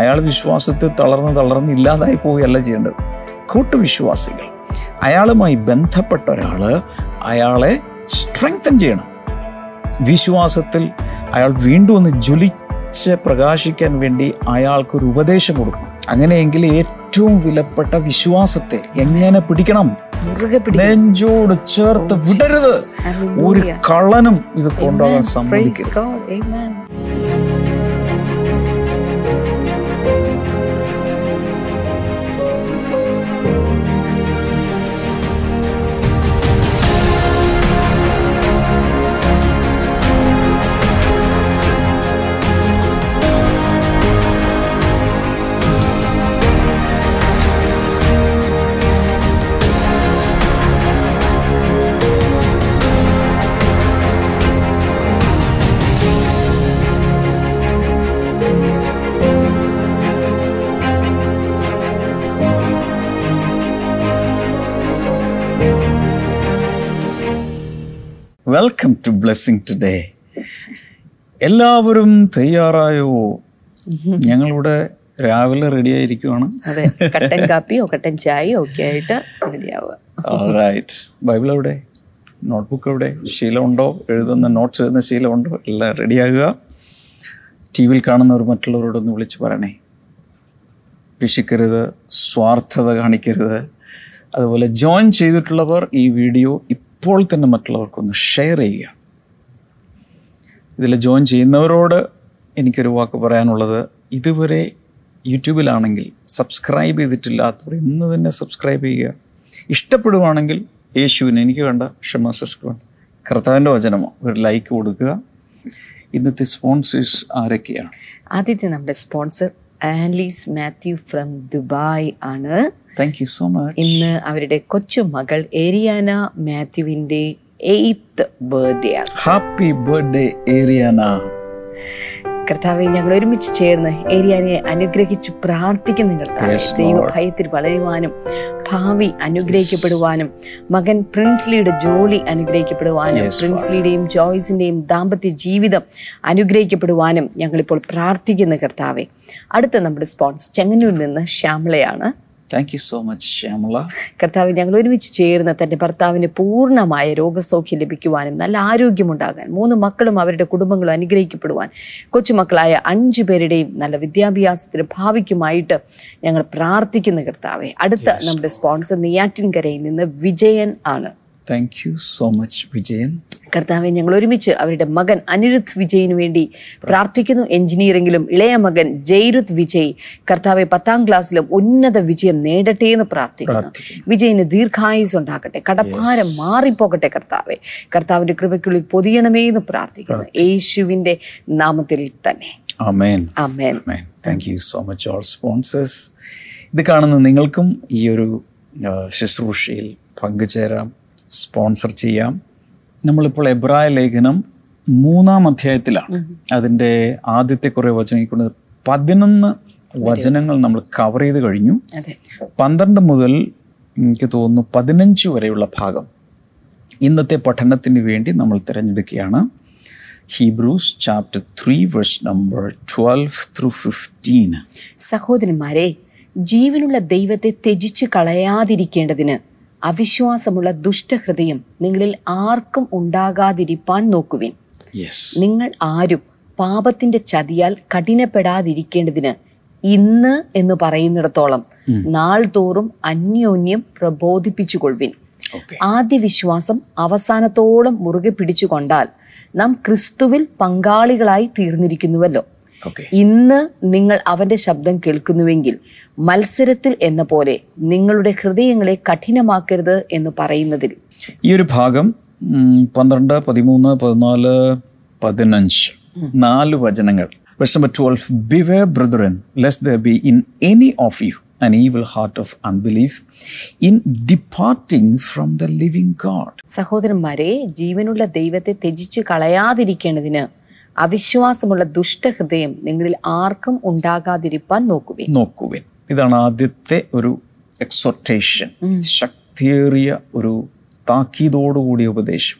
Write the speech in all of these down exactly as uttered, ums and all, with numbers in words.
അയാൾ വിശ്വാസത്തിൽ തളർന്ന് തളർന്ന് ഇല്ലാതായി പോവുകയല്ല ചെയ്യേണ്ടത്. കൂട്ടുവിശ്വാസികൾ, അയാളുമായി ബന്ധപ്പെട്ട ഒരാൾ അയാളെ സ്ട്രെങ്തൻ ചെയ്യണം. വിശ്വാസത്തിൽ അയാൾ വീണ്ടും ഒന്ന് ജ്വലിച്ച് പ്രകാശിക്കാൻ വേണ്ടി അയാൾക്കൊരു ഉപദേശം കൊടുക്കണം. അങ്ങനെയെങ്കിൽ ഏറ്റവും വിലപ്പെട്ട വിശ്വാസത്തെ എങ്ങനെ പിടിക്കണം? നെഞ്ചോട് ചേർത്ത് വിടരുത്. ഒരു കള്ളനും ഇത് കൊണ്ടുപോകാൻ സമ്മതിക്കരുത്. Welcome to blessing today. എല്ലാവരും തയ്യാറായോ? ഞങ്ങളിവിടെ രാവിലെ റെഡി ആയിരിക്കുവാണ്. കട്ടൻ കാപ്പിയോ കട്ടൻ ചായയോ ഒക്കെ ആയിട്ട് റെഡിയാവുക. ബൈബിൾ എവിടെ? നോട്ട്ബുക്ക് എവിടെ? ശീലമുണ്ടോ? എഴുതുന്ന നോട്ട്സ് എഴുതുന്ന ശീലമുണ്ടോ? എല്ലാം റെഡിയാകുക. ടി വിയിൽ കാണുന്നവർ മറ്റുള്ളവരോടൊന്ന് വിളിച്ച് പറയണേ. വിശിക്കരുത്, സ്വാർത്ഥത കാണിക്കരുത്. അതുപോലെ ജോയിൻ ചെയ്തിട്ടുള്ളവർ ഈ വീഡിയോ ഇപ്പോൾ തന്നെ മറ്റുള്ളവർക്കൊന്ന് ഷെയർ ചെയ്യുക. ഇതിൽ ജോയിൻ ചെയ്യുന്നവരോട് എനിക്കൊരു വാക്ക് പറയാനുള്ളത്, ഇതുവരെ യൂട്യൂബിലാണെങ്കിൽ സബ്സ്ക്രൈബ് ചെയ്തിട്ടില്ലാത്തവർ ഇന്ന് തന്നെ സബ്സ്ക്രൈബ് ചെയ്യുക. ഇഷ്ടപ്പെടുവാണെങ്കിൽ യേശുവിന് എനിക്ക് വേണ്ട ക്ഷമ ശുശ്രൂഷ കർത്താവിൻ്റെ വചനമോ ഒരു ലൈക്ക് കൊടുക്കുക. ഇന്നത്തെ സ്പോൺസേഴ്സ് ആരൊക്കെയാണ്? ആദ്യത്തെ നമ്മുടെ sponsor Alice Mathew from Dubai ആണ്. Thank you so much. ഇന്ന് അവരുടെ കൊച്ചുമകൾ ഏരിയാന മാത്യുവിന്റെ എയ്ത്ത് ബർത്ത്ഡേ ആണ്. Happy birthday Ariana. കർത്താവെ, ഞങ്ങൾ ഒരുമിച്ച് ചേർന്ന് ഏരിയാനെ അനുഗ്രഹിച്ച് പ്രാർത്ഥിക്കുന്നു. കർത്താവ്, ദൈവഭയത്തിൽ വളരുവാനും ഭാവി അനുഗ്രഹിക്കപ്പെടുവാനും മകൻ പ്രിൻസ്ലിയുടെ ജോലി അനുഗ്രഹിക്കപ്പെടുവാനും പ്രിൻസ്ലിയുടെയും ജോയ്സിൻ്റെയും ദാമ്പത്യ ജീവിതം അനുഗ്രഹിക്കപ്പെടുവാനും ഞങ്ങളിപ്പോൾ പ്രാർത്ഥിക്കുന്നു കർത്താവെ. അടുത്ത നമ്മുടെ സ്പോൺസർ ചെങ്ങന്നൂരിൽ നിന്ന് ശ്യാമളയാണ്. Thank you so much Shyamala. കർത്താവ്, ഞങ്ങൾ ഒരുമിച്ച് ചേർന്ന് തൻ്റെ ഭർത്താവിന് പൂർണ്ണമായ രോഗസൗഖ്യം ലഭിക്കുവാനും നല്ല ആരോഗ്യമുണ്ടാകാൻ മൂന്ന് മക്കളും അവരുടെ കുടുംബങ്ങളും അനുഗ്രഹിക്കപ്പെടുവാൻ കൊച്ചുമക്കളായ അഞ്ചു പേരുടെയും നല്ല വിദ്യാഭ്യാസത്തിന് ഭാവിക്കുമായിട്ട് ഞങ്ങൾ പ്രാർത്ഥിക്കുന്നു കർത്താവെ. അടുത്ത നമ്മുടെ സ്പോൺസർ നെയ്യാറ്റിൻകരയിൽ നിന്ന് വിജയൻ ആണ്. Thank you so much Vijayan. കർത്താവെ, ഞങ്ങൾ ഒരുമിച്ച് അവരുടെ മകൻ അനിരുദ്ധ് വിജയിന് വേണ്ടി പ്രാർത്ഥിക്കുന്നു. എഞ്ചിനീയറിംഗിലും ഇളയ മകൻ ജയ്രുദ് വിജയ് കർത്താവെ പത്താം ക്ലാസ്സിലും ഉന്നത വിജയം നേടട്ടെ എന്ന് പ്രാർത്ഥിക്കുന്നു. വിജയിന് ദീർഘായുസ് ഉണ്ടാകട്ടെ, കടഭാരം മാറിപ്പോകട്ടെ കർത്താവെ. കർത്താവിന്റെ കൃപയ്ക്കുള്ളിൽ പൊതിയണമേ എന്ന് പ്രാർത്ഥിക്കുന്നു യേശുവിന്റെ നാമത്തിൽ തന്നെ. ആമേൻ ആമേൻ. Thank you so much all sponsors. ഇത് കാണുന്ന നിങ്ങൾക്കും ഈ ഒരു ശുശ്രൂഷയിൽ പങ്കുചേരാം, സ്പോൺസർ ചെയ്യാം. നമ്മളിപ്പോൾ എബ്രായ ലേഖനം മൂന്നാം അധ്യായത്തിലാണ്. അതിൻ്റെ ആദ്യത്തെ കുറേ വചനങ്ങൾ കൊണ്ട് പതിനൊന്ന് വചനങ്ങൾ നമ്മൾ കവർ ചെയ്ത് കഴിഞ്ഞു. പന്ത്രണ്ട് മുതൽ എനിക്ക് തോന്നുന്നു പതിനഞ്ച് വരെയുള്ള ഭാഗം ഇന്നത്തെ പഠനത്തിന് വേണ്ടി നമ്മൾ തിരഞ്ഞെടുക്കുകയാണ്. Hebrews chapter three verse number twelve through fifteen. സഹോദരന്മാരെ, ജീവനുള്ള ദൈവത്തെ ത്യജിച്ച് കളയാതിരിക്കേണ്ടതിന് അവിശ്വാസമുള്ള ദുഷ്ടഹൃദയം നിങ്ങളിൽ ആർക്കും ഉണ്ടാകാതിരിപ്പാൻ നോക്കുവിൻ. നിങ്ങൾ ആരും പാപത്തിന്റെ ചതിയാൽ കഠിനപ്പെടാതിരിക്കേണ്ടതിന് ഇന്ന് എന്ന് പറയുന്നിടത്തോളം നാൾ തോറും അന്യോന്യം പ്രബോധിപ്പിച്ചുകൊള്ളുവിൻ. ആദ്യ വിശ്വാസം അവസാനത്തോളം മുറുകെ പിടിച്ചുകൊണ്ടാൽ നാം ക്രിസ്തുവിൽ പങ്കാളികളായി തീർന്നിരിക്കുന്നുവല്ലോ. ഇന്ന് നിങ്ങൾ അവന്റെ ശബ്ദം കേൾക്കുന്നുവെങ്കിൽ മത്സരത്തിൽ എന്ന പോലെ നിങ്ങളുടെ ഹൃദയങ്ങളെ കഠിനമാക്കരുത് എന്ന് പറയുന്നതിൽ. ഈ ഒരു ഭാഗം പന്ത്രണ്ട്, പതിമൂന്ന്, പതിനാല്, പതിനഞ്ച്, നാല് വചനങ്ങൾ. Verse number twelve, beware brethren lest there be in any of you an evil heart of unbelief in departing from the living God. സഹോദരന്മാരെ, ജീവനുള്ള ദൈവത്തെ ത്യജിച്ച് കളയാതിരിക്കേണ്ടതിന് അവിശ്വാസമുള്ള ദുഷ്ടഹൃദയം നിങ്ങളിൽ ആർക്കും ഉണ്ടാകാതിരിപ്പാൻ നോക്കുവിൻ നോക്കുവിൻ ഇതാണ് ആദ്യത്തെ ഒരു എക്സോർട്ടേഷൻ, ശക്തിയേറിയ ഒരു താക്കീതോടുകൂടിയ ഉപദേശം.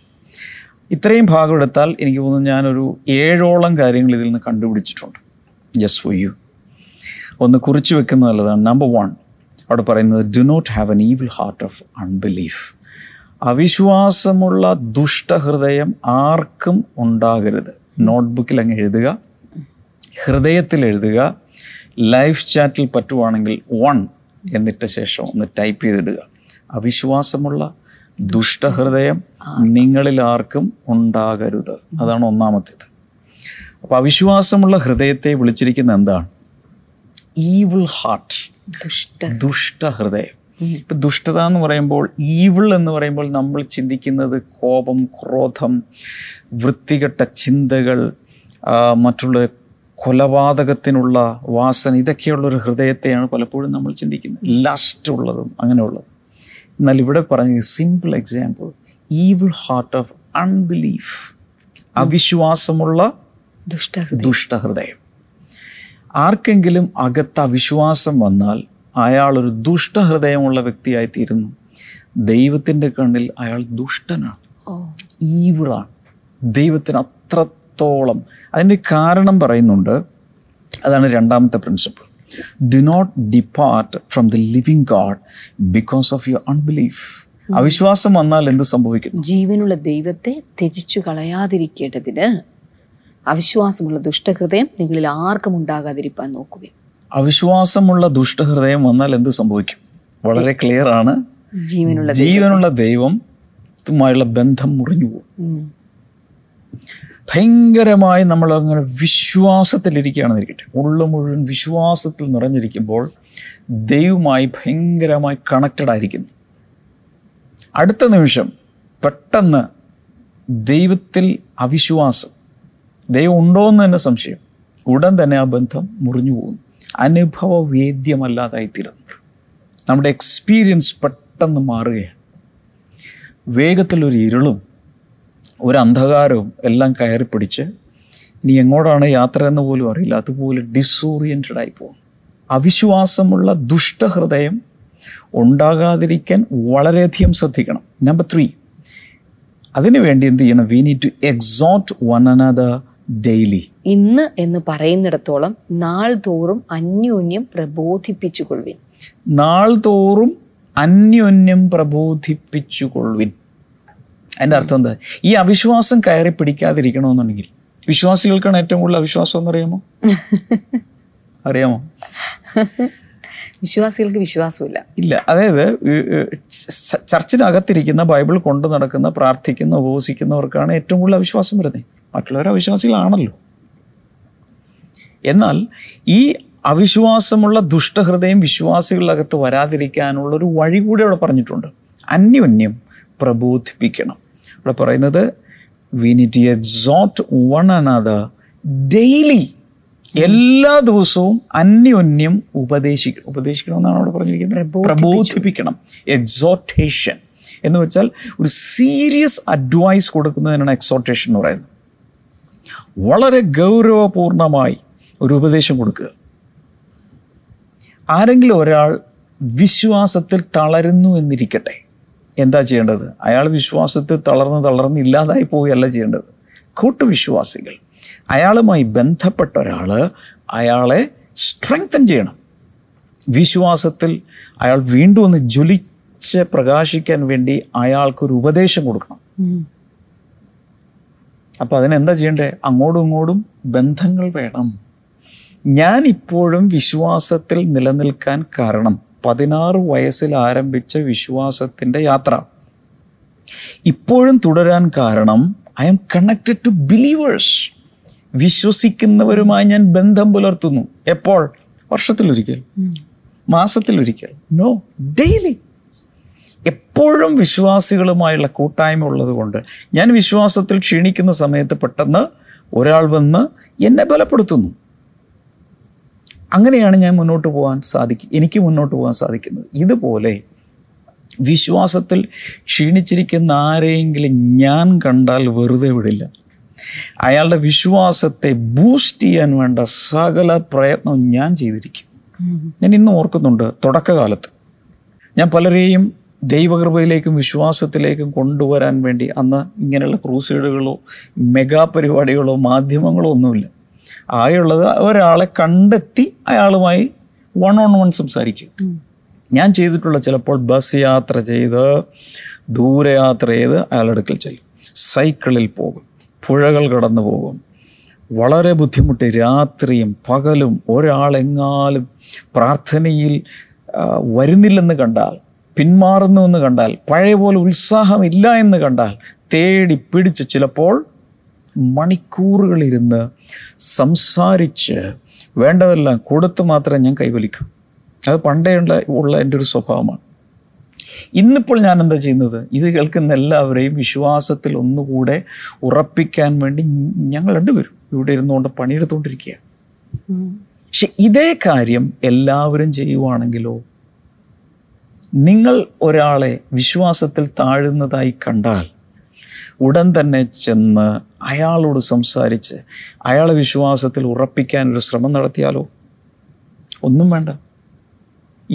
ഇത്രയും ഭാഗം എടുത്താൽ എനിക്ക് തോന്നുന്നു ഞാനൊരു ഏഴോളം കാര്യങ്ങൾ ഇതിൽ നിന്ന് കണ്ടുപിടിച്ചിട്ടുണ്ട്. Just for you. ഒന്ന് കുറിച്ച് വെക്കുന്ന നല്ലതാണ്. നമ്പർ വൺ അവിടെ പറയുന്നത്, do not have an evil heart of unbelief. അവിശ്വാസമുള്ള ദുഷ്ടഹൃദയം ആർക്കും ഉണ്ടാകരുത്. നോട്ട്ബുക്കിൽ അങ്ങ് എഴുതുക, ഹൃദയത്തിൽ എഴുതുക, ലൈഫ് ചാറ്റിൽ പറ്റുവാണെങ്കിൽ വൺ എന്നിട്ട ശേഷം ഒന്ന് ടൈപ്പ് ചെയ്തിടുക. അവിശ്വാസമുള്ള ദുഷ്ടഹൃദയം നിങ്ങളിൽ ആർക്കും ഉണ്ടാകരുത്. അതാണ് ഒന്നാമത്തേത്. അപ്പോൾ അവിശ്വാസമുള്ള ഹൃദയത്തെ വിളിച്ചിരിക്കുന്ന എന്താണ്? ഈവിൾ ഹാർട്ട്, ദുഷ്ടഹൃദയം. ഇപ്പം ദുഷ്ടത എന്ന് പറയുമ്പോൾ, ഈവിൾ എന്ന് പറയുമ്പോൾ നമ്മൾ ചിന്തിക്കുന്നത് കോപം, ക്രോധം, വൃത്തികെട്ട ചിന്തകൾ, മറ്റുള്ള കൊലപാതകത്തിനുള്ള വാസന, ഇതൊക്കെയുള്ളൊരു ഹൃദയത്തെയാണ് പലപ്പോഴും നമ്മൾ ചിന്തിക്കുന്നത്. ലസ്റ്റ് ഉള്ളതും അങ്ങനെയുള്ളത്. എന്നാൽ ഇവിടെ പറഞ്ഞ simple example, evil heart of unbelief, അവിശ്വാസമുള്ള ദുഷ്ടഹൃദയം. ആർക്കെങ്കിലും അകത്ത് അവിശ്വാസം വന്നാൽ അയാളൊരു ദുഷ്ടഹൃദയമുള്ള വ്യക്തിയായിത്തീരുന്നു. ദൈവത്തിൻ്റെ കണ്ണിൽ അയാൾ ദുഷ്ടനാണ്, ഈവിളാണ്. ദൈവത്തിന് അത്രത്തോളം. അതിൻ്റെ കാരണം പറയുന്നുണ്ട്. അതാണ് രണ്ടാമത്തെ principle. Do not depart from the living God because of your unbelief. അവിശ്വാസം വന്നാൽ എന്ത് സംഭവിക്കുന്നു? ജീവനുള്ള ദൈവത്തെ ത്യജിച്ചു കളയാതിരിക്കേണ്ടതിന് അവിശ്വാസമുള്ള ദുഷ്ടഹൃദയം നിങ്ങളിൽ ആർക്കും ഉണ്ടാകാതിരിക്കാൻ നോക്കുക. അവിശ്വാസമുള്ള ദുഷ്ടഹൃദയം വന്നാൽ എന്ത് സംഭവിക്കും? വളരെ ക്ലിയർ ആണ്. ജീവനുള്ള ജീവനുള്ള ദൈവവുമായുള്ള ബന്ധം മുറിഞ്ഞു പോകും. ഭയങ്കരമായി നമ്മൾ അങ്ങനെ വിശ്വാസത്തിലിരിക്കുകയാണെന്ന് ഇരിക്കട്ടെ, ഉള്ള മുഴുവൻ വിശ്വാസത്തിൽ നിറഞ്ഞിരിക്കുമ്പോൾ ദൈവമായി ഭയങ്കരമായി കണക്റ്റഡ് ആയിരിക്കുന്നു. അടുത്ത നിമിഷം പെട്ടെന്ന് ദൈവത്തിൽ അവിശ്വാസം, ദൈവം ഉണ്ടോ എന്ന് തന്നെ സംശയം, ഉടൻ തന്നെ ആ ബന്ധം മുറിഞ്ഞു പോകുന്നു. അനുഭവവേദ്യമല്ലാതായിത്തീരുന്നു. നമ്മുടെ എക്സ്പീരിയൻസ് പെട്ടെന്ന് മാറുകയാണ്. വേഗത്തിലൊരു ഇരുളും ഒരു അന്ധകാരവും എല്ലാം കയറി പിടിച്ച് ഇനി എങ്ങോട്ടാണ് യാത്ര എന്ന് പോലും അറിയില്ല. അതുപോലെ ഡിസോറിയൻറ്റഡായി പോകും. അവിശ്വാസമുള്ള ദുഷ്ടഹൃദയം ഉണ്ടാകാതിരിക്കാൻ വളരെയധികം ശ്രദ്ധിക്കണം. നമ്പർ ത്രീ, അതിനുവേണ്ടി എന്ത് ചെയ്യണം? We need to exhort one another daily. ഇന്ന് എന്ന് പറയുന്നിടത്തോളം നാൾ തോറും അന്യോന്യം പ്രബോധിപ്പിച്ചു കൊള്ളുവിൻ. നാൾ തോറും അന്യോന്യം പ്രബോധിപ്പിച്ചു കൊള്ളുവിൻ. അതിൻ്റെ അർത്ഥം എന്താ? ഈ അവിശ്വാസം കയറി പിടിക്കാതിരിക്കണമെന്നുണ്ടെങ്കിൽ, വിശ്വാസികൾക്കാണ് ഏറ്റവും കൂടുതൽ അവിശ്വാസം എന്നറിയാമോ? അറിയാമോ? വിശ്വാസികൾക്ക് വിശ്വാസമില്ല, ഇല്ല. അതായത് ചർച്ചിനകത്തിരിക്കുന്ന, ബൈബിൾ കൊണ്ടു നടക്കുന്ന, പ്രാർത്ഥിക്കുന്ന, ഉപവസിക്കുന്നവർക്കാണ് ഏറ്റവും കൂടുതൽ അവിശ്വാസം വരുന്നത്. മറ്റുള്ളവർ അവിശ്വാസികളാണല്ലോ. എന്നാൽ ഈ അവിശ്വാസമുള്ള ദുഷ്ടഹൃദയം വിശ്വാസികളകത്ത് വരാതിരിക്കാനുള്ളൊരു വഴി കൂടി അവിടെ പറഞ്ഞിട്ടുണ്ട്. അന്യോന്യം പ്രബോധിപ്പിക്കണം. അവിടെ പറയുന്നത് we need to exhort one another daily. എല്ലാ ദിവസവും അന്യോന്യം ഉപദേശിക്കണം. ഉപദേശിക്കണമെന്നാണ് അവിടെ പറഞ്ഞിരിക്കുന്നത്. പ്രബോധിപ്പിക്കണം, എക്സോർട്ടേഷൻ എന്ന് വെച്ചാൽ ഒരു സീരിയസ് അഡ്വൈസ് കൊടുക്കുന്നതിനാണ് എക്സോർട്ടേഷൻ എന്ന് പറയുന്നത്. വളരെ ഗൗരവപൂർണമായി ഒരു ഉപദേശം കൊടുക്കുക. ആരെങ്കിലും ഒരാൾ വിശ്വാസത്തിൽ തളരുന്നു എന്നിരിക്കട്ടെ, എന്താ ചെയ്യേണ്ടത്? അയാൾ വിശ്വാസത്തിൽ തളർന്ന് തളർന്ന് ഇല്ലാതായി പോവുകയല്ല ചെയ്യേണ്ടത്. കൂട്ടുവിശ്വാസികൾ, അയാളുമായി ബന്ധപ്പെട്ട ഒരാൾ അയാളെ സ്ട്രെങ്തൻ ചെയ്യണം. വിശ്വാസത്തിൽ അയാൾ വീണ്ടും ഒന്ന് ജ്വലിച്ച് പ്രകാശിക്കാൻ വേണ്ടി അയാൾക്കൊരു ഉപദേശം കൊടുക്കണം. അപ്പോൾ അതിനെന്താ ചെയ്യണ്ടേ? അങ്ങോട്ടും ഇങ്ങോട്ടും ബന്ധങ്ങൾ വേണം. ഞാൻ ഇപ്പോഴും വിശ്വാസത്തിൽ നിലനിൽക്കാൻ കാരണം പതിനാറ് വയസ്സിൽ ആരംഭിച്ച വിശ്വാസത്തിൻ്റെ യാത്ര ഇപ്പോഴും തുടരാൻ കാരണം I am connected to believers. വിശ്വസിക്കുന്നവരുമായി ഞാൻ ബന്ധം പുലർത്തുന്നു. എപ്പോൾ? വർഷത്തിലൊരിക്കൽ, മാസത്തിലൊരിക്കൽ? No, daily. എപ്പോഴും വിശ്വാസികളുമായുള്ള കൂട്ടായ്മ ഉള്ളത് കൊണ്ട് ഞാൻ വിശ്വാസത്തിൽ ക്ഷീണിക്കുന്ന സമയത്ത് പെട്ടെന്ന് ഒരാൾ വന്ന് എന്നെ ബലപ്പെടുത്തുന്നു. അങ്ങനെയാണ് ഞാൻ മുന്നോട്ട് പോകാൻ സാധിക്കും എനിക്ക് മുന്നോട്ട് പോകാൻ സാധിക്കുന്നത്. ഇതുപോലെ വിശ്വാസത്തിൽ ക്ഷീണിച്ചിരിക്കുന്ന ആരെയെങ്കിലും ഞാൻ കണ്ടാൽ വെറുതെ വിടില്ല. അയാളുടെ വിശ്വാസത്തെ ബൂസ്റ്റ് ചെയ്യാൻ വേണ്ട സകല പ്രയത്നവും ഞാൻ ചെയ്തിരിക്കും. ഞാൻ ഇന്ന് ഓർക്കുന്നുണ്ട്, തുടക്കകാലത്ത് ഞാൻ പലരെയും ദൈവകൃപയിലേക്കും വിശ്വാസത്തിലേക്കും കൊണ്ടുവരാൻ വേണ്ടി, അന്ന് ഇങ്ങനെയുള്ള ക്രൂസേഡുകളോ മെഗാ പരിപാടികളോ മാധ്യമങ്ങളോ ഒന്നുമില്ല, ആയുള്ളത് ഒരാളെ കണ്ടെത്തി അയാളുമായി വൺ ഓൺ വൺ സംസാരിക്കും. ഞാൻ ചെയ്തിട്ടുള്ള ചിലപ്പോൾ ബസ് യാത്ര ചെയ്ത് ദൂരയാത്ര ചെയ്ത് അയാളുടെ അടുക്കൽ ചെല്ലും, സൈക്കിളിൽ പോകും, പുഴകൾ കടന്നു പോകും, വളരെ ബുദ്ധിമുട്ടി രാത്രിയും പകലും. ഒരാളെങ്ങാലും പ്രാർത്ഥനയിൽ വരുന്നില്ലെന്ന് കണ്ടാൽ, പിന്മാറുന്നു എന്ന് കണ്ടാൽ, പഴയ പോലെ ഉത്സാഹമില്ല എന്ന് കണ്ടാൽ തേടി പിടിച്ച് ചിലപ്പോൾ മണിക്കൂറുകളിരുന്ന് സംസാരിച്ച് വേണ്ടതെല്ലാം കൊടുത്ത് മാത്രമേ ഞാൻ കൈവലിക്കൂ. അത് പണ്ടേ ഉള്ള ഉള്ള എൻ്റെ ഒരു സ്വഭാവമാണ്. ഇന്നിപ്പോൾ ഞാൻ എന്താ ചെയ്യുന്നത്, ഇത് കേൾക്കുന്ന എല്ലാവരെയും വിശ്വാസത്തിൽ ഒന്നുകൂടെ ഉറപ്പിക്കാൻ വേണ്ടി ഞങ്ങൾ രണ്ടുപേരും ഇവിടെ ഇരുന്നുകൊണ്ട് പണിയെടുത്തുകൊണ്ടിരിക്കുകയാണ്. പക്ഷെ ഇതേ കാര്യം എല്ലാവരും ചെയ്യുവാണെങ്കിലോ, നിങ്ങൾ ഒരാളെ വിശ്വാസത്തിൽ താഴുന്നതായി കണ്ടാൽ ഉടൻ തന്നെ ചെന്ന് അയാളോട് സംസാരിച്ച് അയാളെ വിശ്വാസത്തിൽ ഉറപ്പിക്കാനൊരു ശ്രമം നടത്തിയാലോ? ഒന്നും വേണ്ട.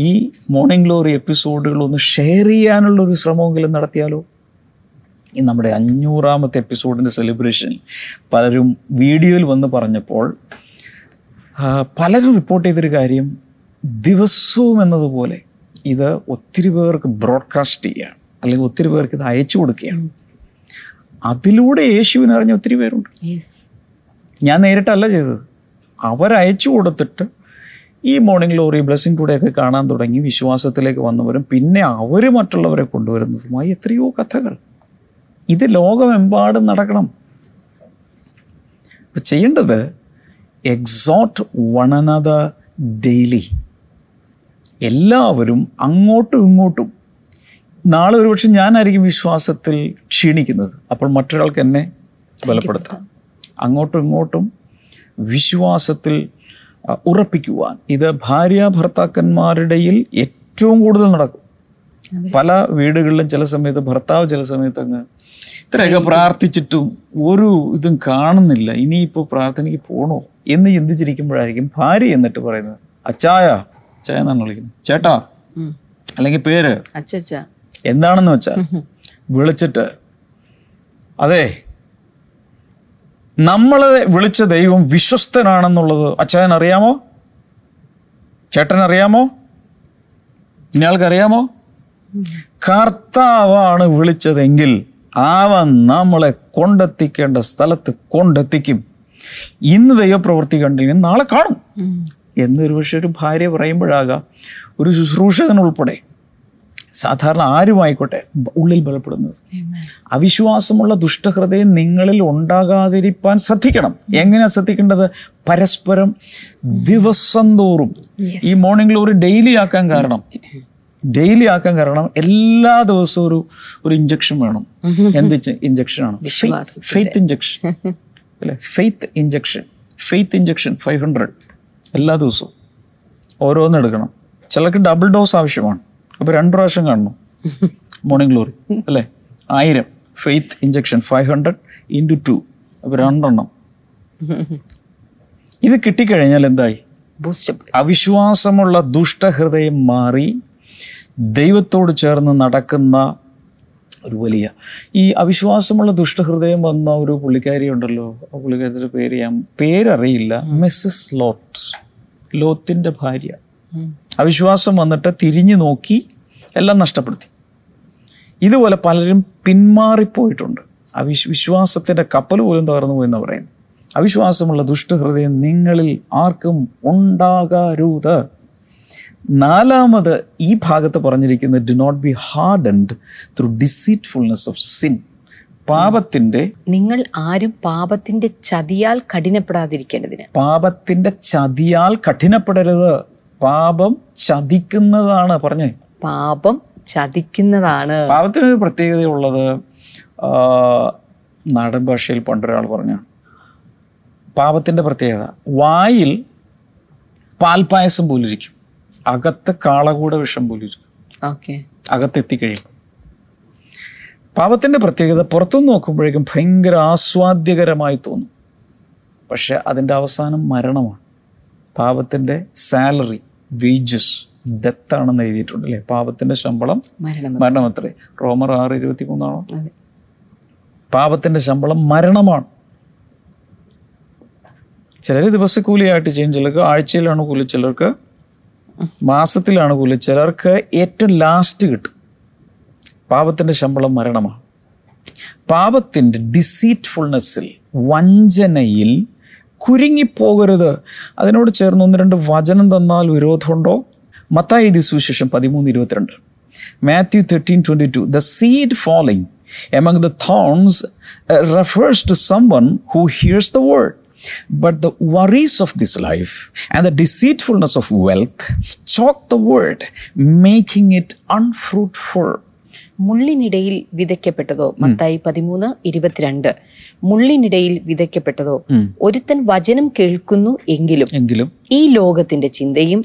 ഈ മോർണിംഗ് ഗ്ലോറി എപ്പിസോഡുകളൊന്ന് ഷെയർ ചെയ്യാനുള്ളൊരു ശ്രമമെങ്കിലും നടത്തിയാലോ? ഈ നമ്മുടെ അഞ്ഞൂറാമത്തെ എപ്പിസോഡിൻ്റെ സെലിബ്രേഷൻ പലരും വീഡിയോയിൽ വന്ന് പറഞ്ഞപ്പോൾ പലരും റിപ്പോർട്ട് ചെയ്തൊരു കാര്യം, ദിവസവും എന്നതുപോലെ ഇത് ഒത്തിരി പേർക്ക് ബ്രോഡ്കാസ്റ്റ് ചെയ്യുകയാണ്, അല്ലെങ്കിൽ ഒത്തിരി പേർക്ക് ഇത് അയച്ചു കൊടുക്കുകയാണ്. അതിലൂടെ യേശുവിനെ അറിഞ്ഞ ഒത്തിരി പേരുണ്ട്. ഞാൻ നേരിട്ടല്ല ചെയ്തത്, അവരയച്ചു കൊടുത്തിട്ട് ഈ മോർണിംഗ് ഗ്ലോറി ബ്ലെസ്സിങ് ടുഡേയൊക്കെ കാണാൻ തുടങ്ങി വിശ്വാസത്തിലേക്ക് വന്നവരും പിന്നെ അവർ മറ്റുള്ളവരെ കൊണ്ടുവരുന്നതുമായി എത്രയോ കഥകൾ. ഇത് ലോകമെമ്പാടും നടക്കണം. അപ്പോൾ ചെയ്യേണ്ടത് എക്സോർട്ട് വൺ അനദർ ഡെയിലി. എല്ലാവരും അങ്ങോട്ടും ഇങ്ങോട്ടും. നാളെ ഒരുപക്ഷെ ഞാനായിരിക്കും വിശ്വാസത്തിൽ ക്ഷീണിക്കുന്നത്, അപ്പോൾ മറ്റൊരാൾക്ക് എന്നെ ബലപ്പെടുത്താം. അങ്ങോട്ടും ഇങ്ങോട്ടും വിശ്വാസത്തിൽ ഉറപ്പിക്കുവാൻ ഇത് ഭാര്യ ഭർത്താക്കന്മാരുടെയിൽ ഏറ്റവും കൂടുതൽ നടക്കും. പല വീടുകളിലും ചില സമയത്ത് ഭർത്താവ് ചില സമയത്ത് അങ്ങ് ഇത്രയൊക്കെ പ്രാർത്ഥിച്ചിട്ടും ഒരു ഇതും കാണുന്നില്ല, ഇനിയിപ്പോൾ പ്രാർത്ഥനയ്ക്ക് പോകണോ എന്ന് ചിന്തിച്ചിരിക്കുമ്പോഴായിരിക്കും ഭാര്യ എന്നിട്ട് പറയുന്നത്, അച്ചായ, അച്ചായ എന്നാണ് വിളിക്കുന്നത്, ചേട്ടാ, അല്ലെങ്കിൽ പേര് എന്താണെന്ന് വെച്ചാൽ വിളിച്ചിട്ട്, അതെ നമ്മളെ വിളിച്ച ദൈവം വിശ്വസ്തനാണെന്നുള്ളത് അച്ചായനറിയാമോ, ചേട്ടനറിയാമോ, ഇയാൾക്കറിയാമോ? കർത്താവാണ് വിളിച്ചതെങ്കിൽ അവൻ നമ്മളെ കൊണ്ടെത്തിക്കേണ്ട സ്ഥലത്ത് കൊണ്ടെത്തിക്കും. ഇന്ന് ദൈവപ്രവൃത്തി കണ്ടില്ലെങ്കിൽ നാളെ കാണും എന്നൊരു പക്ഷേ ഒരു ഭാര്യ പറയുമ്പോഴാകാം ഒരു ശുശ്രൂഷകനുൾപ്പെടെ സാധാരണ ആരുമായിക്കോട്ടെ ഉള്ളിൽ ബലപ്പെടുന്നത്. അവിശ്വാസമുള്ള ദുഷ്ടഹൃദയം നിങ്ങളിൽ ഉണ്ടാകാതിരിക്കാൻ ശ്രദ്ധിക്കണം. എങ്ങനെയാണ് ശ്രദ്ധിക്കേണ്ടത്? പരസ്പരം ദിവസം തോറും. ഈ മോർണിംഗ് ഗ്ലോറി ഡെയിലി ആക്കാൻ കാരണം ഡെയിലി ആക്കാൻ കാരണം എല്ലാ ദിവസവും ഒരു ഒരു ഇഞ്ചക്ഷൻ വേണം. എന്ത് ഇഞ്ചക്ഷനാണ്? ഫെയ്ത്ത് ഇഞ്ചക്ഷൻ അല്ലേ? Faith injection faith injection five hundred എല്ലാ ദിവസവും ഓരോന്നും എടുക്കണം. ചിലർക്ക് ഡബിൾ ഡോസ് ആവശ്യമാണ്. അപ്പോൾ രണ്ട് പ്രാവശ്യം കാണണം മോർണിംഗ് ഗ്ലോറി അല്ലേ? ആയിരം faith injection five hundred into two, അപ്പോൾ രണ്ടെണ്ണം. ഇത് കിട്ടിക്കഴിഞ്ഞാൽ എന്തായി? അവിശ്വാസമുള്ള ദുഷ്ടഹൃദയം മാറി ദൈവത്തോട് ചേർന്ന് നടക്കുന്ന ഒരു വലിയ. ഈ അവിശ്വാസമുള്ള ദുഷ്ടഹൃദയം വന്ന ഒരു പുള്ളിക്കാരി ഉണ്ടല്ലോ, ആ പുള്ളിക്കാരിയുടെ പേര് ഞാൻ പേരറിയില്ല, മിസ്സസ് ലോത്ത്, ലോത്തിൻ്റെ ഭാര്യ. അവിശ്വാസം വന്നിട്ട് തിരിഞ്ഞു നോക്കി എല്ലാം നഷ്ടപ്പെടുത്തി. ഇതുപോലെ പലരും പിന്മാറിപ്പോയിട്ടുണ്ട്. അവിശ് വിശ്വാസത്തിൻ്റെ കപ്പൽ പോലും തകർന്നു പോയെന്ന് പറയുന്നു. അവിശ്വാസമുള്ള ദുഷ്ടഹൃദയം നിങ്ങളിൽ ആർക്കും ഉണ്ടാകരുത്. നാലാമത് ഈ ഭാഗത്ത് പറഞ്ഞിരിക്കുന്നത്, do not be hardened through deceitfulness of sin. പാപത്തിൻ്റെ നിങ്ങൾ ആരും പാപത്തിൻ്റെ ചതിയാൽ കഠിനപ്പെടാതിരിക്കേണ്ടതിന് പാപത്തിൻ്റെ ചതിയാൽ കഠിനപ്പെടരുത്. പാപം ചതിക്കുന്നതാണ് പറഞ്ഞേ. പാപം ചതിക്കുന്നതാണ്. പാപത്തിനൊരു പ്രത്യേകതയുള്ളത്, നാടൻ ഭാഷയിൽ പണ്ടൊരാൾ പറഞ്ഞ പാപത്തിൻ്റെ പ്രത്യേകത, വായിൽ പാൽപ്പായസം പോലിരിക്കും, അകത്ത് കാളകൂട വിഷം പോലിരിക്കും. ഓക്കെ, അകത്തെത്തിക്കഴിയുമ്പോൾ പാപത്തിൻ്റെ പ്രത്യേകത പുറത്തുനിന്ന് നോക്കുമ്പോഴേക്കും ഭയങ്കര ആസ്വാദ്യകരമായി തോന്നും, പക്ഷെ അതിൻ്റെ അവസാനം മരണമാണ്. പാപത്തിൻ്റെ സാലറി, വേജസ്, ഡെത്താണെന്ന് എഴുതിയിട്ടുണ്ട് അല്ലേ? പാപത്തിൻ്റെ ശമ്പളം മരണം. അത്രേ റോമർ ആറ് ഇരുപത്തി മൂന്നാണോ? പാപത്തിൻ്റെ ശമ്പളം മരണമാണ്. ചിലർ ദിവസക്കൂലിയായിട്ട് ചെയ്യും, ചിലർക്ക് ആഴ്ചയിലാണ് കൂലി, ചിലർക്ക് മാസത്തിലാണ് കൂലി, ചിലർക്ക് ഏറ്റവും ലാസ്റ്റ് കിട്ടും. പാപത്തിൻ്റെ ശമ്പളം മരണമാണ്. പാപത്തിൻ്റെ ഡിസീറ്റ്ഫുൾനെസ്സിൽ, വഞ്ചനയിൽ കുരുങ്ങിപ്പോകരുത്. അതിനോട് ചേർന്ന് ഒന്ന് രണ്ട് വചനം തന്നാൽ വിരോധമുണ്ടോ? മത്തായി എഴുതിയ സുവിശേഷം പതിമൂന്ന് ഇരുപത്തിരണ്ട്, Matthew thirteen twenty two. The seed falling among the thorns refers to someone who hears the word, but the worries of this life and the deceitfulness of wealth choke the word, making it unfruitful. മുള്ളിനിടയിൽ വിതയ്ക്കപ്പെട്ടതോ, മത്തായി പതിമൂന്ന് ഇരുപത്തിരണ്ട്. മുള്ളിനിടയിൽ വിതയ്ക്കപ്പെട്ടതോ, ഒരുത്തൻ വചനം കേൾക്കുന്നു എങ്കിലും എങ്കിലും ഈ ലോകത്തിന്റെ ചിന്തയും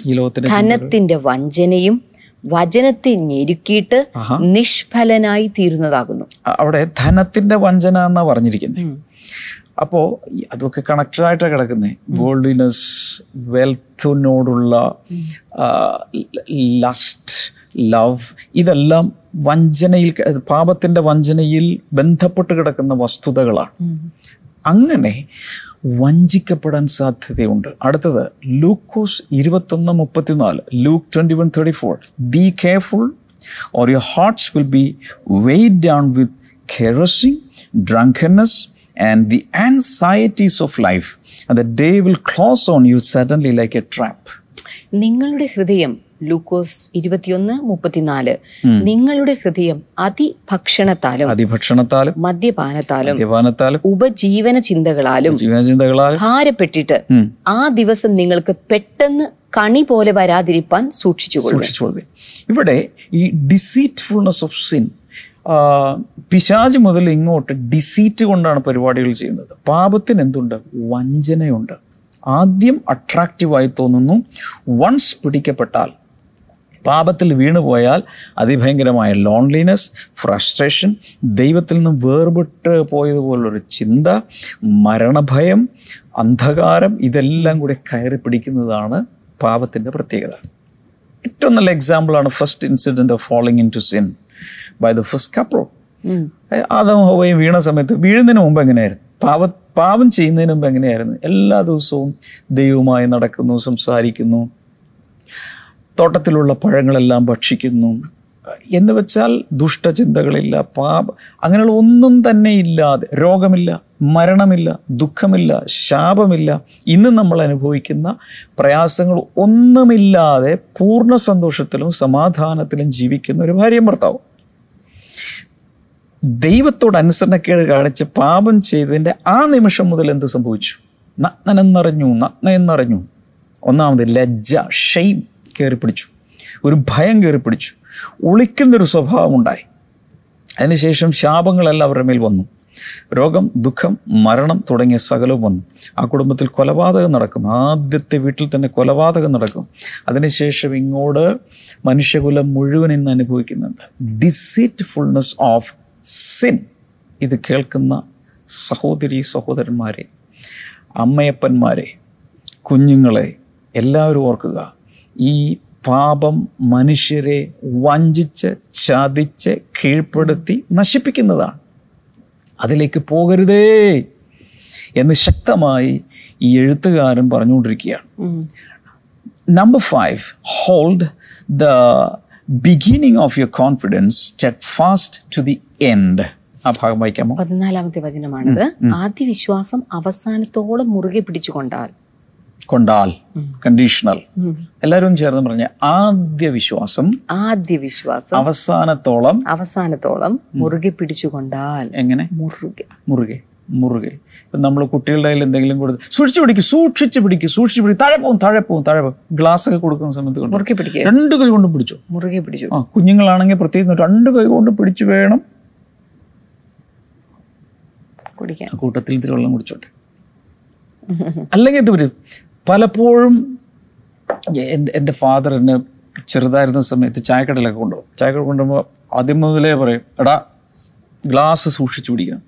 ധനത്തിന്റെ വഞ്ചനയും വചനത്തെ ഞെരുക്കിയിട്ട് നിഷ്ഫലനായി തീരുന്നതാകുന്നു. അവിടെ ധനത്തിന്റെ വഞ്ചന എന്നാ പറഞ്ഞിരിക്കുന്നത്. അപ്പോൾ അതൊക്കെ കണക്റ്റഡായിട്ടാണ് കിടക്കുന്നത്. ഗോൾഡിനെസ്, വെൽത്തിനോടുള്ള ലസ്റ്റ്, ലവ്, ഇതെല്ലാം വഞ്ചനയിൽ, പാപത്തിൻ്റെ വഞ്ചനയിൽ ബന്ധപ്പെട്ട് കിടക്കുന്ന വസ്തുതകളാണ്. അങ്ങനെ വഞ്ചിക്കപ്പെടാൻ സാധ്യതയുണ്ട്. അടുത്തത് ലൂക്കോസ് ഇരുപത്തൊന്ന് മുപ്പത്തിനാല്, Luke twenty one thirty four. Be careful or your hearts will be weight down with carousing, drunkenness and the anxieties of life, and the day will close on you suddenly like a trap. നിങ്ങളുടെ ഹൃദയം, ലൂക്കോസ് ഇരുപത്തിയൊന്ന് മുപ്പത്തിനാല്, നിങ്ങളുടെ ഹൃദയം അതിഭക്ഷണത്താലും അതിഭക്ഷണത്താലും മദ്യപാനത്താലും മദ്യപാനത്താലും ഉപജീവന ചിന്തകളാലും ഉപജീവനചിന്തകളാലും ഭാരപ്പെട്ടിട്ട് ആ ദിവസം നിങ്ങൾക്ക് പെട്ടെന്ന് കണി പോലെ വരാതിരിപ്പാൻ സൂക്ഷിച്ചുകൊള്ളുക. ഇവിടെ ഈ ഡിസീറ്റ്ഫുൾനെസ് ഓഫ് സിൻ, പിശാച് മുതൽ ഇങ്ങോട്ട് ഡിസീറ്റ് കൊണ്ടാണ് പരിപാടികൾ ചെയ്യുന്നത്. പാപത്തിന് എന്തുണ്ട്? വഞ്ചനയുണ്ട്. ആദ്യം അട്രാക്റ്റീവായി തോന്നുന്നു. വൺസ് പിടിക്കപ്പെട്ടാൽ, പാപത്തിൽ വീണുപോയാൽ അതിഭയങ്കരമായ ലോൺലിനെസ്, ഫ്രസ്ട്രേഷൻ, ദൈവത്തിൽ നിന്നും വേർപെട്ട് പോയതുപോലൊരു ചിന്ത, മരണഭയം, അന്ധകാരം, ഇതെല്ലാം കൂടെ കയറി പിടിക്കുന്നതാണ് പാപത്തിൻ്റെ പ്രത്യേകത. ഏറ്റവും നല്ല എക്സാമ്പിളാണ് first incident of falling into sin by the first couple. ആദാം ഹവ്വയും വീണ സമയത്ത്, വീഴുന്നതിന് മുമ്പ് എങ്ങനെയായിരുന്നു? പാപ പാപം ചെയ്യുന്നതിന് മുമ്പ് എങ്ങനെയായിരുന്നു? എല്ലാ ദിവസവും ദൈവവുമായി നടക്കുന്നു, സംസാരിക്കുന്നു, തോട്ടത്തിലുള്ള പഴങ്ങളെല്ലാം ഭക്ഷിക്കുന്നു എന്ന് വെച്ചാൽ ദുഷ്ടചിന്തകളില്ല, പാപ അങ്ങനെയുള്ള ഒന്നും തന്നെ ഇല്ലാതെ, രോഗമില്ല, മരണമില്ല, ദുഃഖമില്ല, ശാപമില്ല, ഇന്ന് നമ്മൾ അനുഭവിക്കുന്ന പ്രയാസങ്ങൾ ഒന്നുമില്ലാതെ പൂർണ്ണ സന്തോഷത്തിലും സമാധാനത്തിലും ജീവിക്കുന്ന ഒരു ഭാര്യയും ഭർത്താവും. ദൈവത്തോട് അനുസരണക്കേട് കാണിച്ച് പാപം ചെയ്തതിൻ്റെ ആ നിമിഷം മുതൽ എന്ത് സംഭവിച്ചു? നഗ്നനെന്നറിഞ്ഞു, നഗ്നയെന്നറിഞ്ഞു. ഒന്നാമത് ലജ്ജ, ഷെയിം കയറി പിടിച്ചു, ഒരു ഭയം കയറി പിടിച്ചു, ഒളിക്കുന്നൊരു സ്വഭാവം ഉണ്ടായി. അതിനുശേഷം ശാപങ്ങളെല്ലാം അവരുടെ മേൽ വന്നു. രോഗം, ദുഃഖം, മരണം തുടങ്ങിയ സകലവും വന്നു. ആ കുടുംബത്തിൽ കൊലപാതകം നടക്കുന്നു. ആദ്യത്തെ വീട്ടിൽ തന്നെ കൊലപാതകം നടക്കും. അതിനുശേഷം ഇങ്ങോട്ട് മനുഷ്യകുലം മുഴുവൻ ഇന്ന് അനുഭവിക്കുന്നുണ്ട് ഡിസീറ്റ്ഫുൾനെസ് ഓഫ് സിൻ. ഇത് കേൾക്കുന്ന സഹോദരി സഹോദരന്മാരെ, അമ്മയപ്പന്മാരെ, കുഞ്ഞുങ്ങളെ എല്ലാവരും ഓർക്കുക, ഈ പാപം മനുഷ്യരെ വഞ്ചിച്ച് ചതിച്ച് കീഴ്പ്പെടുത്തി നശിപ്പിക്കുന്നതാണ്. അതിലേക്ക് പോകരുതേ എന്ന് ശക്തമായി ഈ എഴുത്തുകാരൻ പറഞ്ഞുകൊണ്ടിരിക്കുകയാണ്. Number five, hold the beginning of your confidence steadfast to the end. ആ ഭാഗം വായിക്കാമോ? പതിനാലാമത്തെ വചനമാണത്. ആദ്യ വിശ്വാസം അവസാനത്തോളം മുറുകെ പിടിച്ചുകൊണ്ടാൽ, കൊണ്ടാൽ കണ്ടീഷണൽ, എല്ലാവരും ചേർന്ന് പറഞ്ഞ ആദ്യ വിശ്വാസം ആദ്യ വിശ്വാസം അവസാനത്തോളം അവസാനത്തോളം മുറുകെ പിടിച്ചുകൊണ്ടാൽ. എങ്ങനെ? മുറുകെ മുറുകെ മുറുകെ. ഇപ്പം നമ്മൾ കുട്ടികളുടെ കയ്യിൽ എന്തെങ്കിലും കൊടുത്ത് സൂക്ഷിച്ചു പിടിക്കും, സൂക്ഷിച്ചു പിടിക്കും, സൂക്ഷിച്ചു പിടിക്കും, താഴെ പോകും, താഴെ പോകും, താഴെ പോകും. ഗ്ലാസ് ഒക്കെ കൊടുക്കുന്ന സമയത്ത് മുറുകെ പിടിക്കുക, രണ്ട് കൈ കൊണ്ടും പിടിച്ചു, മുറുകെ പിടിച്ചു. ആ കുഞ്ഞുങ്ങളാണെങ്കിൽ പ്രത്യേകിച്ച് രണ്ട് കൈ കൊണ്ട് പിടിച്ചു വേണം കുടിക്കാൻ. കൂട്ടത്തിൽ ഇത്തിരി വെള്ളം കുടിച്ചോട്ടെ, അല്ലെങ്കിൽ എന്ത് പറ്റും? പലപ്പോഴും എൻ്റെ എൻ്റെ ഫാദർ എന്നെ ചെറുതായിരുന്ന സമയത്ത് ചായക്കടയിലൊക്കെ കൊണ്ടുപോകും. ചായക്കട കൊണ്ടുപോകുമ്പോൾ ആദ്യം മുതലേ പറയും, എടാ ഗ്ലാസ് സൂക്ഷിച്ചു പിടിക്കണം.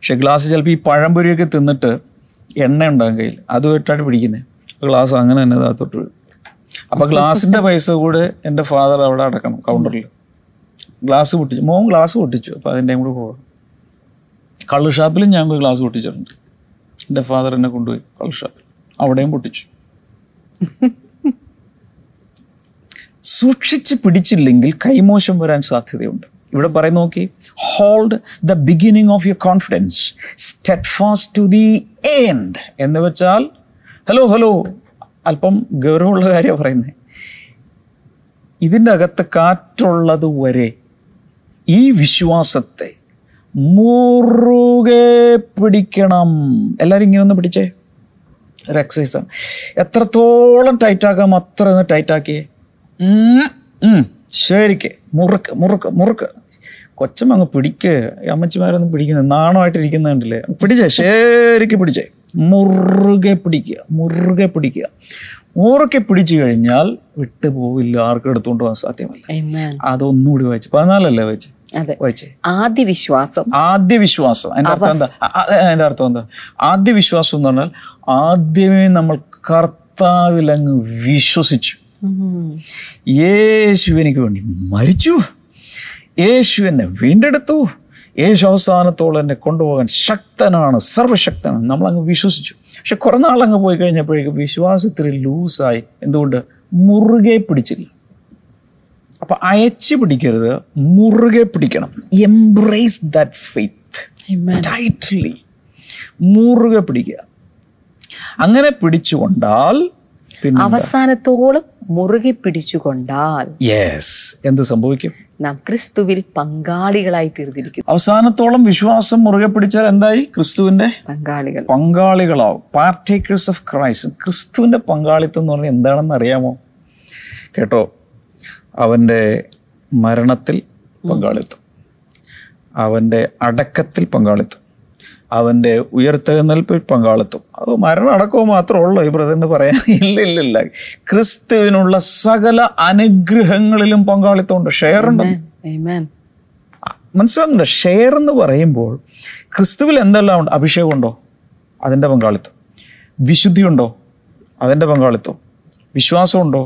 പക്ഷേ ഗ്ലാസ് ചിലപ്പോൾ ഈ പഴംപൊരിയൊക്കെ തിന്നിട്ട് എണ്ണ ഉണ്ടാകും കയ്യിൽ, അതുമായിട്ടാണ് പിടിക്കുന്നത്. ഗ്ലാസ് അങ്ങനെ തന്നെ താത്തോട്ട് വീഴും. അപ്പോൾ ഗ്ലാസിൻ്റെ പൈസ കൂടെ എൻ്റെ ഫാദർ അവിടെ അടക്കണം കൗണ്ടറിൽ. ഗ്ലാസ് പൊട്ടിച്ചു, മോൻ ഗ്ലാസ് പൊട്ടിച്ചു, അപ്പോൾ അതിൻ്റെയും കൂടെ പോകണം. കള്ള് ഷാപ്പിലും ഞാൻ പോയി ഗ്ലാസ് പൊട്ടിച്ചിട്ടുണ്ട്. എൻ്റെ ഫാദർ എന്നെ കൊണ്ടുപോയി കള്ള് ഷാപ്പിൽ. അവിടെയും പൊട്ടിച്ചു. സൂക്ഷിച്ച് പിടിച്ചില്ലെങ്കിൽ കൈമോശം വരാൻ സാധ്യതയുണ്ട്. ഇവിടെ പറയുന്നു, നോക്കി, hold the beginning of your confidence steadfast to the end എന്ന് വെച്ചാൽ, ഹലോ ഹലോ അല്പം ഗൗരവമുള്ള കാര്യമാണ് പറയുന്നത്. ഇതിൻ്റെ അകത്ത് കാറ്റുള്ളത് വരെ ഈ വിശ്വാസത്തെ മുറുകെ പിടിക്കണം. എല്ലാവരും ഇങ്ങനെ ഒന്ന് പിടിച്ചേ, ഒരു എക്സസൈസാണ്. എത്രത്തോളം ടൈറ്റാക്കാം അത്ര ഒന്ന് ടൈറ്റാക്കിയേ, ശരിക്ക് മുറുക്ക് മുറുക്ക് മുറുക്ക്. കൊച്ചമ്മ അങ്ങ് പിടിക്ക്, അമ്മച്ചിമാരൊന്നും പിടിക്കുന്നത് നാണമായിട്ടിരിക്കുന്നത് കണ്ടില്ലേ, പിടിച്ചേ ശരിക്ക് പിടിച്ചേ, മുറുകെ പിടിക്കുക മുറുകെ പിടിക്കുക. മുറുകെ പിടിച്ചു കഴിഞ്ഞാൽ വിട്ടുപോകില്ല, ആർക്കും എടുത്തുകൊണ്ട് പോകാൻ സാധ്യമല്ല. അതൊന്നുകൂടി വായിച്ചു, പതിനാലല്ലേ വായിച്ചു, വായിച്ചേ. ആദ്യ വിശ്വാസം, ആദ്യ വിശ്വാസം അതിൻ്റെ അർത്ഥം എന്താ? അതിൻ്റെ അർത്ഥം എന്താ? ആദ്യ വിശ്വാസം എന്ന് പറഞ്ഞാൽ ആദ്യമേ നമ്മൾ കർത്താവിലങ്ങ് വിശ്വസിച്ചു. യേശു എനിക്ക് വേണ്ടി മരിച്ചു, യേശു എന്നെ വീണ്ടെടുത്തു, യേശു അവസാനത്തോളം എന്നെ കൊണ്ടുപോകാൻ ശക്തനാണ്, സർവശക്തനാണ്, നമ്മളങ്ങ് വിശ്വസിച്ചു. പക്ഷെ കുറേ നാളങ്ങ് പോയി കഴിഞ്ഞപ്പോഴേക്കും വിശ്വാസത്തിൽ ലൂസായി. എന്തുകൊണ്ട്? മുറുകെ പിടിച്ചില്ല. അപ്പം അയച്ചു പിടിക്കരുത്, മുറുകെ പിടിക്കണം. എംബ്രേസ് ദാറ്റ് ഫെയ്ത്ത് ടൈറ്റ്ലി, മുറുകെ പിടിക്കുക. അങ്ങനെ പിടിച്ചുകൊണ്ടാൽ, അവസാനത്തോളം മുറുകെ പിടിച്ചുകൊണ്ടാൽ, യെസ്, എന്ത് സംഭവിക്കും? നാം ക്രിസ്തുവിൽ പങ്കാളികളായി തീർന്നിരിക്കും. അവസാനത്തോളം വിശ്വാസം മുറുകെ പിടിച്ചാൽ എന്തായി? ക്രിസ്തുവിന്റെ പങ്കാളികൾ, പങ്കാളികളാവും. Partakers of Christ. ക്രിസ്തുവിന്റെ പങ്കാളിത്തം എന്ന് പറഞ്ഞാൽ എന്താണെന്ന് അറിയാമോ? കേട്ടോ, അവൻ്റെ മരണത്തിൽ പങ്കാളിത്തം, അവൻ്റെ അടക്കത്തിൽ പങ്കാളിത്തം, അവൻ്റെ ഉയർത്തെഴുന്നേൽപ്പിൽ പങ്കാളിത്തം. അത് മരണം അടക്കവും മാത്രമേ ഉള്ളൂ ഈ ബ്രദറിന് പറയാൻ. ഇല്ല ഇല്ല ഇല്ല, ക്രിസ്തുവിനുള്ള സകല അനുഗ്രഹങ്ങളിലും പങ്കാളിത്തമുണ്ട്, ഷെയറുണ്ട്. മനസ്സിലാകുന്നുണ്ട്? ഷെയർ എന്ന് പറയുമ്പോൾ ക്രിസ്തുവിൽ എന്തെല്ലാം ഉണ്ട്? അഭിഷേകം ഉണ്ടോ? അതിൻ്റെ പങ്കാളിത്തം. വിശുദ്ധിയുണ്ടോ? അതിൻ്റെ പങ്കാളിത്തം. വിശ്വാസമുണ്ടോ?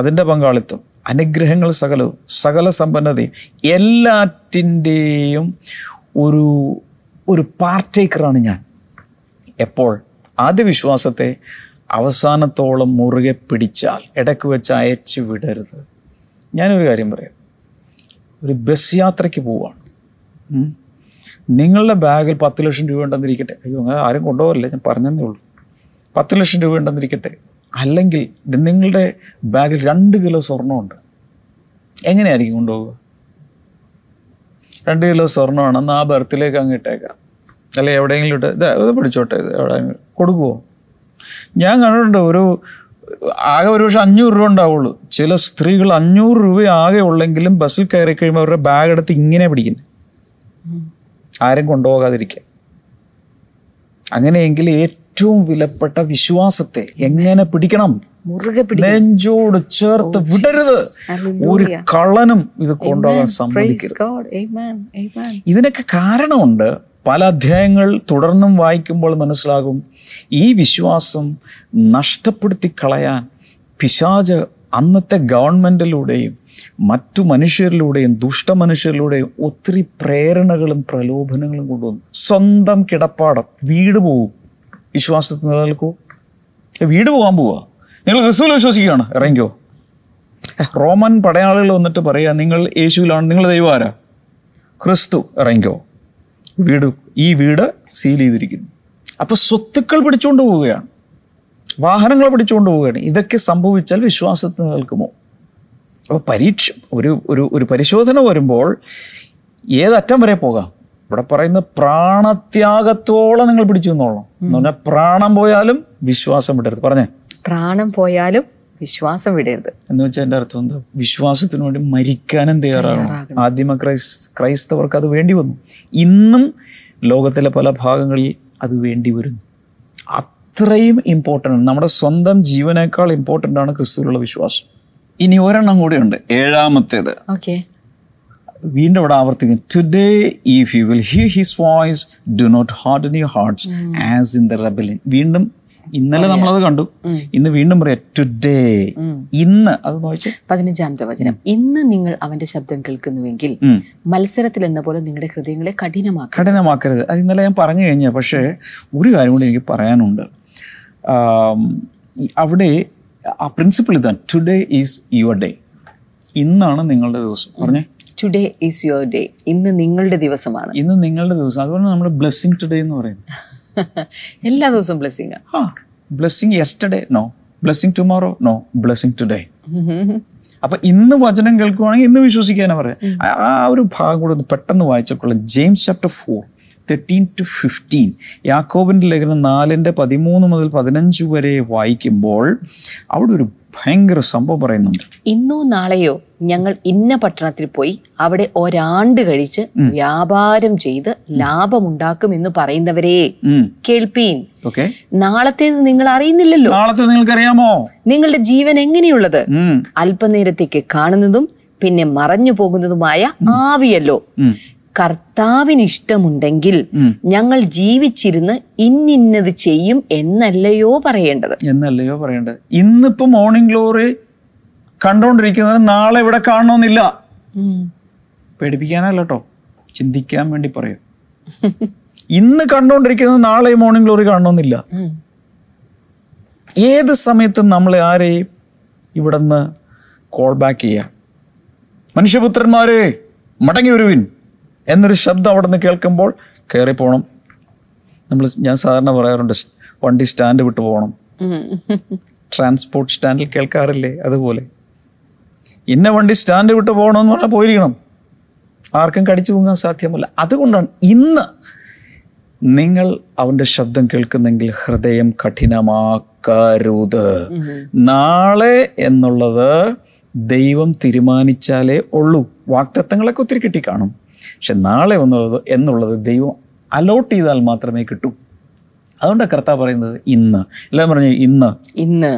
അതിൻ്റെ പങ്കാളിത്തം. അനുഗ്രഹങ്ങൾ സകലവും, സകല സമ്പന്നതയും, എല്ലാറ്റിൻ്റെയും ഒരു ഒരു പാർട്ടേക്കറാണ് ഞാൻ. എപ്പോൾ? ആദ്യ വിശ്വാസത്തെ അവസാനത്തോളം മുറുകെ പിടിച്ചാൽ, ഇടയ്ക്ക് വെച്ച് അയച്ചു വിടരുത്. ഞാനൊരു കാര്യം പറയാം. ഒരു ബസ് യാത്രയ്ക്ക് പോവാണ്, നിങ്ങളുടെ ബാഗിൽ പത്ത് ലക്ഷം രൂപ ഉണ്ടെന്നിരിക്കട്ടെ. അയ്യോ, അങ്ങനെ ആരും കൊണ്ടുപോകല്ലേ, ഞാൻ പറഞ്ഞതേ ഉള്ളൂ. പത്ത് ലക്ഷം രൂപ ഉണ്ടെന്നിരിക്കട്ടെ. അല്ലെങ്കിൽ നിങ്ങളുടെ ബാഗിൽ രണ്ട് കിലോ സ്വർണ്ണമുണ്ട്. എങ്ങനെയായിരിക്കും കൊണ്ടുപോകുക? രണ്ട് കിലോ സ്വർണ്ണമാണെന്ന് ആ ബർത്തിലേക്ക് അങ്ങ് ഇട്ടേക്കാം, അല്ലെ എവിടെയെങ്കിലും ഇട്ട് ഇത് ഇത് പിടിച്ചോട്ടെ, ഇത് എവിടെയെങ്കിലും കൊടുക്കുമോ? ഞാൻ കണ്ടിട്ടുണ്ട്, ഒരു ആകെ ഒരു പക്ഷെ അഞ്ഞൂറ് രൂപ ഉണ്ടാവുള്ളൂ. ചില സ്ത്രീകൾ അഞ്ഞൂറ് രൂപ ആകെ ഉള്ളെങ്കിലും ബസ്സിൽ കയറി കഴിയുമ്പോൾ അവരുടെ ബാഗ് എടുത്ത് ഇങ്ങനെ പിടിക്കുന്നത്, ആരും കൊണ്ടുപോകാതിരിക്കുക. അങ്ങനെയെങ്കിൽ ഏറ്റവും വിലപ്പെട്ട വിശ്വാസത്തെ എങ്ങനെ പിടിക്കണം? നെഞ്ചോട് ചേർത്ത് വിടരുത്. ഒരു കള്ളനും ഇത് കൊണ്ടുപോകാൻ സമ്മതിക്കരുത്. ഇതിനൊക്കെ കാരണമുണ്ട്. പല അധ്യായങ്ങൾ തുടർന്നും വായിക്കുമ്പോൾ മനസ്സിലാകും, ഈ വിശ്വാസം നഷ്ടപ്പെടുത്തി കളയാൻ പിശാച് അന്നത്തെ ഗവൺമെൻറ്റിലൂടെയും മറ്റു മനുഷ്യരിലൂടെയും ദുഷ്ടമനുഷ്യരിലൂടെയും ഒത്തിരി പ്രേരണകളും പ്രലോഭനങ്ങളും കൊണ്ടുവന്നു. സ്വന്തം കിടപ്പാടം, വീട് പോകും വിശ്വാസത്തിൽ നിലനിൽക്കൂ. വീട് പോകാൻ പോവുക, നിങ്ങൾ ക്രിസ്തുവിൽ വിശ്വസിക്കുകയാണ്, ഇറങ്ങിക്കോ. റോമൻ പടയാളികൾ വന്നിട്ട് പറയുക, നിങ്ങൾ യേശുവിലാണ്, നിങ്ങൾ ദൈവം ആരാ? ക്രിസ്തു, ഇറങ്ങിക്കോ. വീട്, ഈ വീട് സീൽ ചെയ്തിരിക്കുന്നു. അപ്പോൾ സ്വത്തുക്കൾ പിടിച്ചുകൊണ്ട് പോവുകയാണ്, വാഹനങ്ങൾ പിടിച്ചുകൊണ്ട് പോവുകയാണ്. ഇതൊക്കെ സംഭവിച്ചാൽ വിശ്വാസത്തിൽ നിൽക്കുമോ? അപ്പോൾ പരീക്ഷ, ഒരു ഒരു ഒരു പരിശോധന വരുമ്പോൾ ഏതറ്റം വരെ പോകാം? ഇവിടെ പറയുന്ന പ്രാണത്യാഗത്തോളം നിങ്ങൾ പിടിച്ചു എന്നോളണം എന്ന് പറഞ്ഞാൽ, പ്രാണം പോയാലും വിശ്വാസം വിടരുത്. പറഞ്ഞേ, പ്രാണം പോയാലും വിശ്വാസം വിടരുത് എന്ന് വെച്ചാൽ എൻ്റെ അർത്ഥം എന്താ? വിശ്വാസത്തിന് വേണ്ടി മരിക്കാനും തയ്യാറാകണം. ആദിമ ക്രൈസ് ക്രൈസ്തവർക്ക് അത് വേണ്ടി വന്നു. ഇന്നും ലോകത്തിലെ പല ഭാഗങ്ങളിൽ അത് വേണ്ടി വരുന്നു. അത്രയും ഇമ്പോർട്ടൻ്റ് ആണ്. നമ്മുടെ സ്വന്തം ജീവനേക്കാൾ ഇമ്പോർട്ടൻ്റ് ആണ് ക്രിസ്തുവിലുള്ള വിശ്വാസം. ഇനി ഒരെണ്ണം കൂടിയുണ്ട്, ഏഴാമത്തേത്. ഓക്കെ, വീണ്ടും ഇവിടെ ആവർത്തിക്കും. Today if you will hear his voice do not harden your hearts as in the rebellion. വീണ്ടും ഇന്നലെ നമ്മളത് കണ്ടു, ഇന്ന് വീണ്ടും പറയാം, ടുഡേ, ഇന്ന്. അത് വായിച്ചേ, പതിനഞ്ചാമത്തെ വചനം. ഇന്ന് നിങ്ങൾ അവന്റെ ശബ്ദം കേൾക്കുന്നുവെങ്കിൽ മത്സരത്തിൽ എന്ന പോലെ നിങ്ങളുടെ ഹൃദയങ്ങളെ കഠിനമാക്കരുത്. കഠിനമാക്കരുത്. അത് ഇന്നലെ ഞാൻ പറഞ്ഞു കഴിഞ്ഞാൽ. പക്ഷേ ഒരു കാര്യം കൂടി എനിക്ക് പറയാനുണ്ട്. അവിടെ ആ പ്രിൻസിപ്പിൾ ഇതാണ്, ടുഡേ ഈസ് യുവർ ഡേ, ഇന്നാണ് നിങ്ങളുടെ ദിവസം. പറഞ്ഞേ, ടുഡേ ഈസ് യുവർ ഡേ, ഇന്ന് നിങ്ങളുടെ ദിവസമാണ്, ഇന്ന് നിങ്ങളുടെ ദിവസം. അതുപോലെ നമ്മുടെ ബ്ലെസ്സിങ് ടുഡേ എന്ന് പറയുന്നത് എല്ലാ ദിവസവും ബ്ലെസ്സിംഗ്. ആ blessing yesterday no, blessing tomorrow no, blessing today. അപ്പൊ ഇന്ന് വചനം കേൾക്കുവാണെങ്കിൽ ഇന്ന് വിശ്വസിക്കാനാ പറയുക. ആ ഒരു ഭാഗം കൂടെ പെട്ടെന്ന് വായിച്ചപ്പോൾ James chapter four thirteen to fifteen, യാക്കോബിൻ്റെ ലേഖനം നാലിൻ്റെ പതിമൂന്ന് മുതൽ പതിനഞ്ച് വരെ വായിക്കുമ്പോൾ അവിടെ ഒരു ഭയങ്കര സംഭവം പറയുന്നുണ്ട്. ഇന്നോ നാളെയോ ഞങ്ങൾ ഇന്ന പട്ടണത്തിൽ പോയി അവിടെ ഒരാണ്ട് കഴിച്ച് വ്യാപാരം ചെയ്ത് ലാഭമുണ്ടാക്കും എന്ന് പറയുന്നവരെ കേൾപ്പീൻ. ഓക്കെ, നാളത്തേത് നിങ്ങൾ അറിയുന്നില്ലല്ലോ. നാളത്തെ നിങ്ങൾക്ക് അറിയാമോ? നിങ്ങളുടെ ജീവൻ എങ്ങനെയുള്ളത്? അല്പനേരത്തേക്ക് കാണുന്നതും പിന്നെ മറഞ്ഞു പോകുന്നതുമായ ആവിയല്ലോ. കർത്താവിന് ഇഷ്ടമുണ്ടെങ്കിൽ ഞങ്ങൾ ജീവിച്ചിരുന്ന് ഇന്നിന്നത് ചെയ്യും എന്നല്ലയോ പറയേണ്ടത് എന്നല്ലയോ പറയേണ്ടത് ഇന്നിപ്പോ മോർണിംഗ് ഗ്ലോറി കണ്ടോണ്ടിരിക്കുന്നത് നാളെ ഇവിടെ കാണണമെന്നില്ല. പേടിപ്പിക്കാനല്ല കേട്ടോ, ചിന്തിക്കാൻ വേണ്ടി പറയും. ഇന്ന് കണ്ടോണ്ടിരിക്കുന്നത് നാളെ മോർണിംഗ് ഗ്ലോറി കാണണമെന്നില്ല. ഏത് സമയത്തും നമ്മളെ ആരെയും ഇവിടെ നിന്ന് കോൾ ബാക്ക് ചെയ്യാം. മനുഷ്യപുത്രന്മാരെ മടങ്ങി വരുവിൻ എന്നൊരു ശബ്ദം അവിടെ നിന്ന് കേൾക്കുമ്പോൾ കയറി പോകണം. നമ്മൾ ഞാൻ സാധാരണ പറയാറുണ്ട് വണ്ടി സ്റ്റാൻഡ് വിട്ടു പോകണം. ട്രാൻസ്പോർട്ട് സ്റ്റാൻഡിൽ കേൾക്കാറില്ലേ അതുപോലെ, ഇന്ന വണ്ടി സ്റ്റാൻഡ് വിട്ട് പോകണമെന്ന് പറഞ്ഞാൽ പോയിരിക്കണം. ആർക്കും കടിച്ചു പോകാൻ സാധ്യമല്ല. അതുകൊണ്ടാണ് ഇന്ന് നിങ്ങൾ അവൻ്റെ ശബ്ദം കേൾക്കുന്നെങ്കിൽ ഹൃദയം കഠിനമാക്കരുത്. നാളെ എന്നുള്ളത് ദൈവം തീരുമാനിച്ചാലേ ഉള്ളൂ. വാഗ്ദത്തങ്ങളൊക്കെ ഒത്തിരി കിട്ടി കാണും, പക്ഷെ നാളെ എന്നുള്ളത് എന്നുള്ളത് ദൈവം അലോട്ട് ചെയ്താൽ മാത്രമേ കിട്ടൂ. അതുകൊണ്ടാണ് കർത്താവ് പറയുന്നത് ഇന്ന്. എല്ലാവരും പറഞ്ഞു ഇന്ന് ഇന്ന്,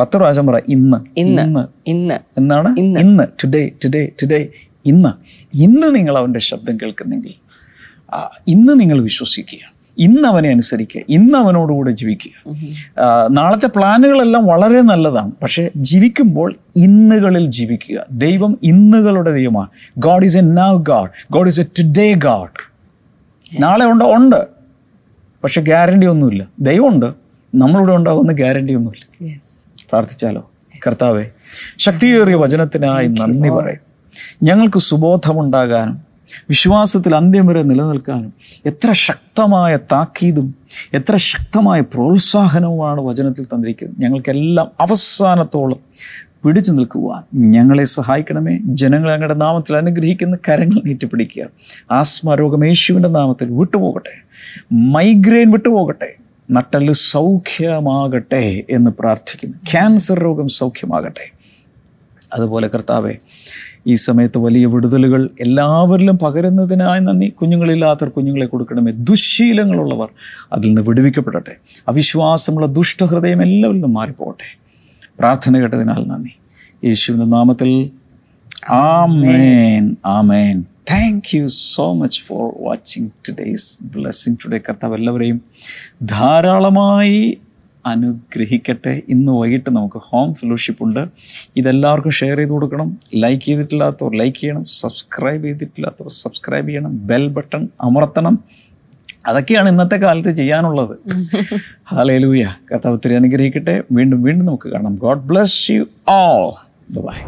പത്ത് പ്രാവശ്യം പറ ഇന്ന് ഇന്ന് ഇന്ന് എന്നാണ്. ഇന്ന് ടുഡേ ടുഡേ ടുഡേ ഇന്ന്. ഇന്ന് നിങ്ങൾ അവൻ്റെ ശബ്ദം കേൾക്കുന്നെങ്കിൽ ഇന്ന് നിങ്ങൾ വിശ്വസിക്കുക, ഇന്ന് അവനെ അനുസരിക്കുക, ഇന്ന് അവനോടുകൂടെ ജീവിക്കുക. നാളത്തെ പ്ലാനുകളെല്ലാം വളരെ നല്ലതാണ്, പക്ഷേ ജീവിക്കുമ്പോൾ ഇന്നുകളിൽ ജീവിക്കുക. ദൈവം ഇന്നുകളുടെ ദൈവമാണ്. God is a now God, God is a today God. നാളെ ഉണ്ട് ഉണ്ട് പക്ഷെ ഗ്യാരണ്ടി ഒന്നുമില്ല. ദൈവമുണ്ട്, നമ്മളിവിടെ ഉണ്ടാകുന്ന ഗ്യാരണ്ടി ഒന്നുമില്ല. പ്രാർത്ഥിച്ചാലോ? കർത്താവേ, ശക്തിയേറിയ വചനത്തിനായി നന്ദി പറയും. ഞങ്ങൾക്ക് സുബോധമുണ്ടാകാനും വിശ്വാസത്തിൽ അന്ത്യം വരെ നിലനിൽക്കാനും എത്ര ശക്തമായ താക്കീതും എത്ര ശക്തമായ പ്രോത്സാഹനവുമാണ് വചനത്തിൽ തന്നിരിക്കുന്നത്. ഞങ്ങൾക്കെല്ലാം അവസാനത്തോളം പിടിച്ചു നിൽക്കുവാൻ ഞങ്ങളെ സഹായിക്കണമേ. ജനങ്ങൾ ഞങ്ങളുടെ നാമത്തിൽ അനുഗ്രഹിക്കുന്ന കരങ്ങൾ നീട്ടിപ്പിടിക്കുക. ആസ്മ രോഗം യേശുവിൻ്റെ നാമത്തിൽ വിട്ടുപോകട്ടെ. മൈഗ്രെയിൻ വിട്ടുപോകട്ടെ. നട്ടെല്ല് സൗഖ്യമാകട്ടെ എന്ന് പ്രാർത്ഥിക്കുന്നു. ക്യാൻസർ രോഗം സൗഖ്യമാകട്ടെ. അതുപോലെ കർത്താവെ, ഈ സമയത്ത് വലിയ വിടുതലുകൾ എല്ലാവരിലും പകരുന്നതിനായി നന്ദി. കുഞ്ഞുങ്ങളില്ലാത്തവർ കുഞ്ഞുങ്ങളെ കൊടുക്കണമേ. ദുശ്ശീലങ്ങളുള്ളവർ അതിൽ നിന്ന് വിടുവിക്കപ്പെടട്ടെ. അവിശ്വാസമുള്ള ദുഷ്ടഹൃദയം എല്ലാവരിൽ നിന്നും മാറിപ്പോകട്ടെ. പ്രാർത്ഥന കേട്ടതിനാൽ നന്ദി. യേശുവിൻ്റെ നാമത്തിൽ ആമേൻ, ആമേൻ. Thank you so much for watching today's blessing today. കർത്താവ് എല്ലാവരെയും ധാരാളമായി അനുഗ്രഹിക്കട്ടെ. ഇന്ന് വൈകിട്ട് നമുക്ക് ഹോം ഫെലോഷിപ്പ് ഉണ്ട്. ഇതെല്ലാവർക്കും ഷെയർ ചെയ്ത് കൊടുക്കണം. ലൈക്ക് ചെയ്തിട്ടില്ലാത്തവർ ലൈക്ക് ചെയ്യണം. സബ്സ്ക്രൈബ് ചെയ്തിട്ടില്ലാത്തവർ സബ്സ്ക്രൈബ് ചെയ്യണം. ബെൽ ബട്ടൺ അമർത്തണം. അതൊക്കെയാണ് ഇന്നത്തെ കാലത്ത് ചെയ്യാനുള്ളത്. ഹല്ലേലൂയ. കർത്താവ് ഒത്തിരി അനുഗ്രഹിക്കട്ടെ. വീണ്ടും വീണ്ടും നമുക്ക് കാണാം. God bless you all. By.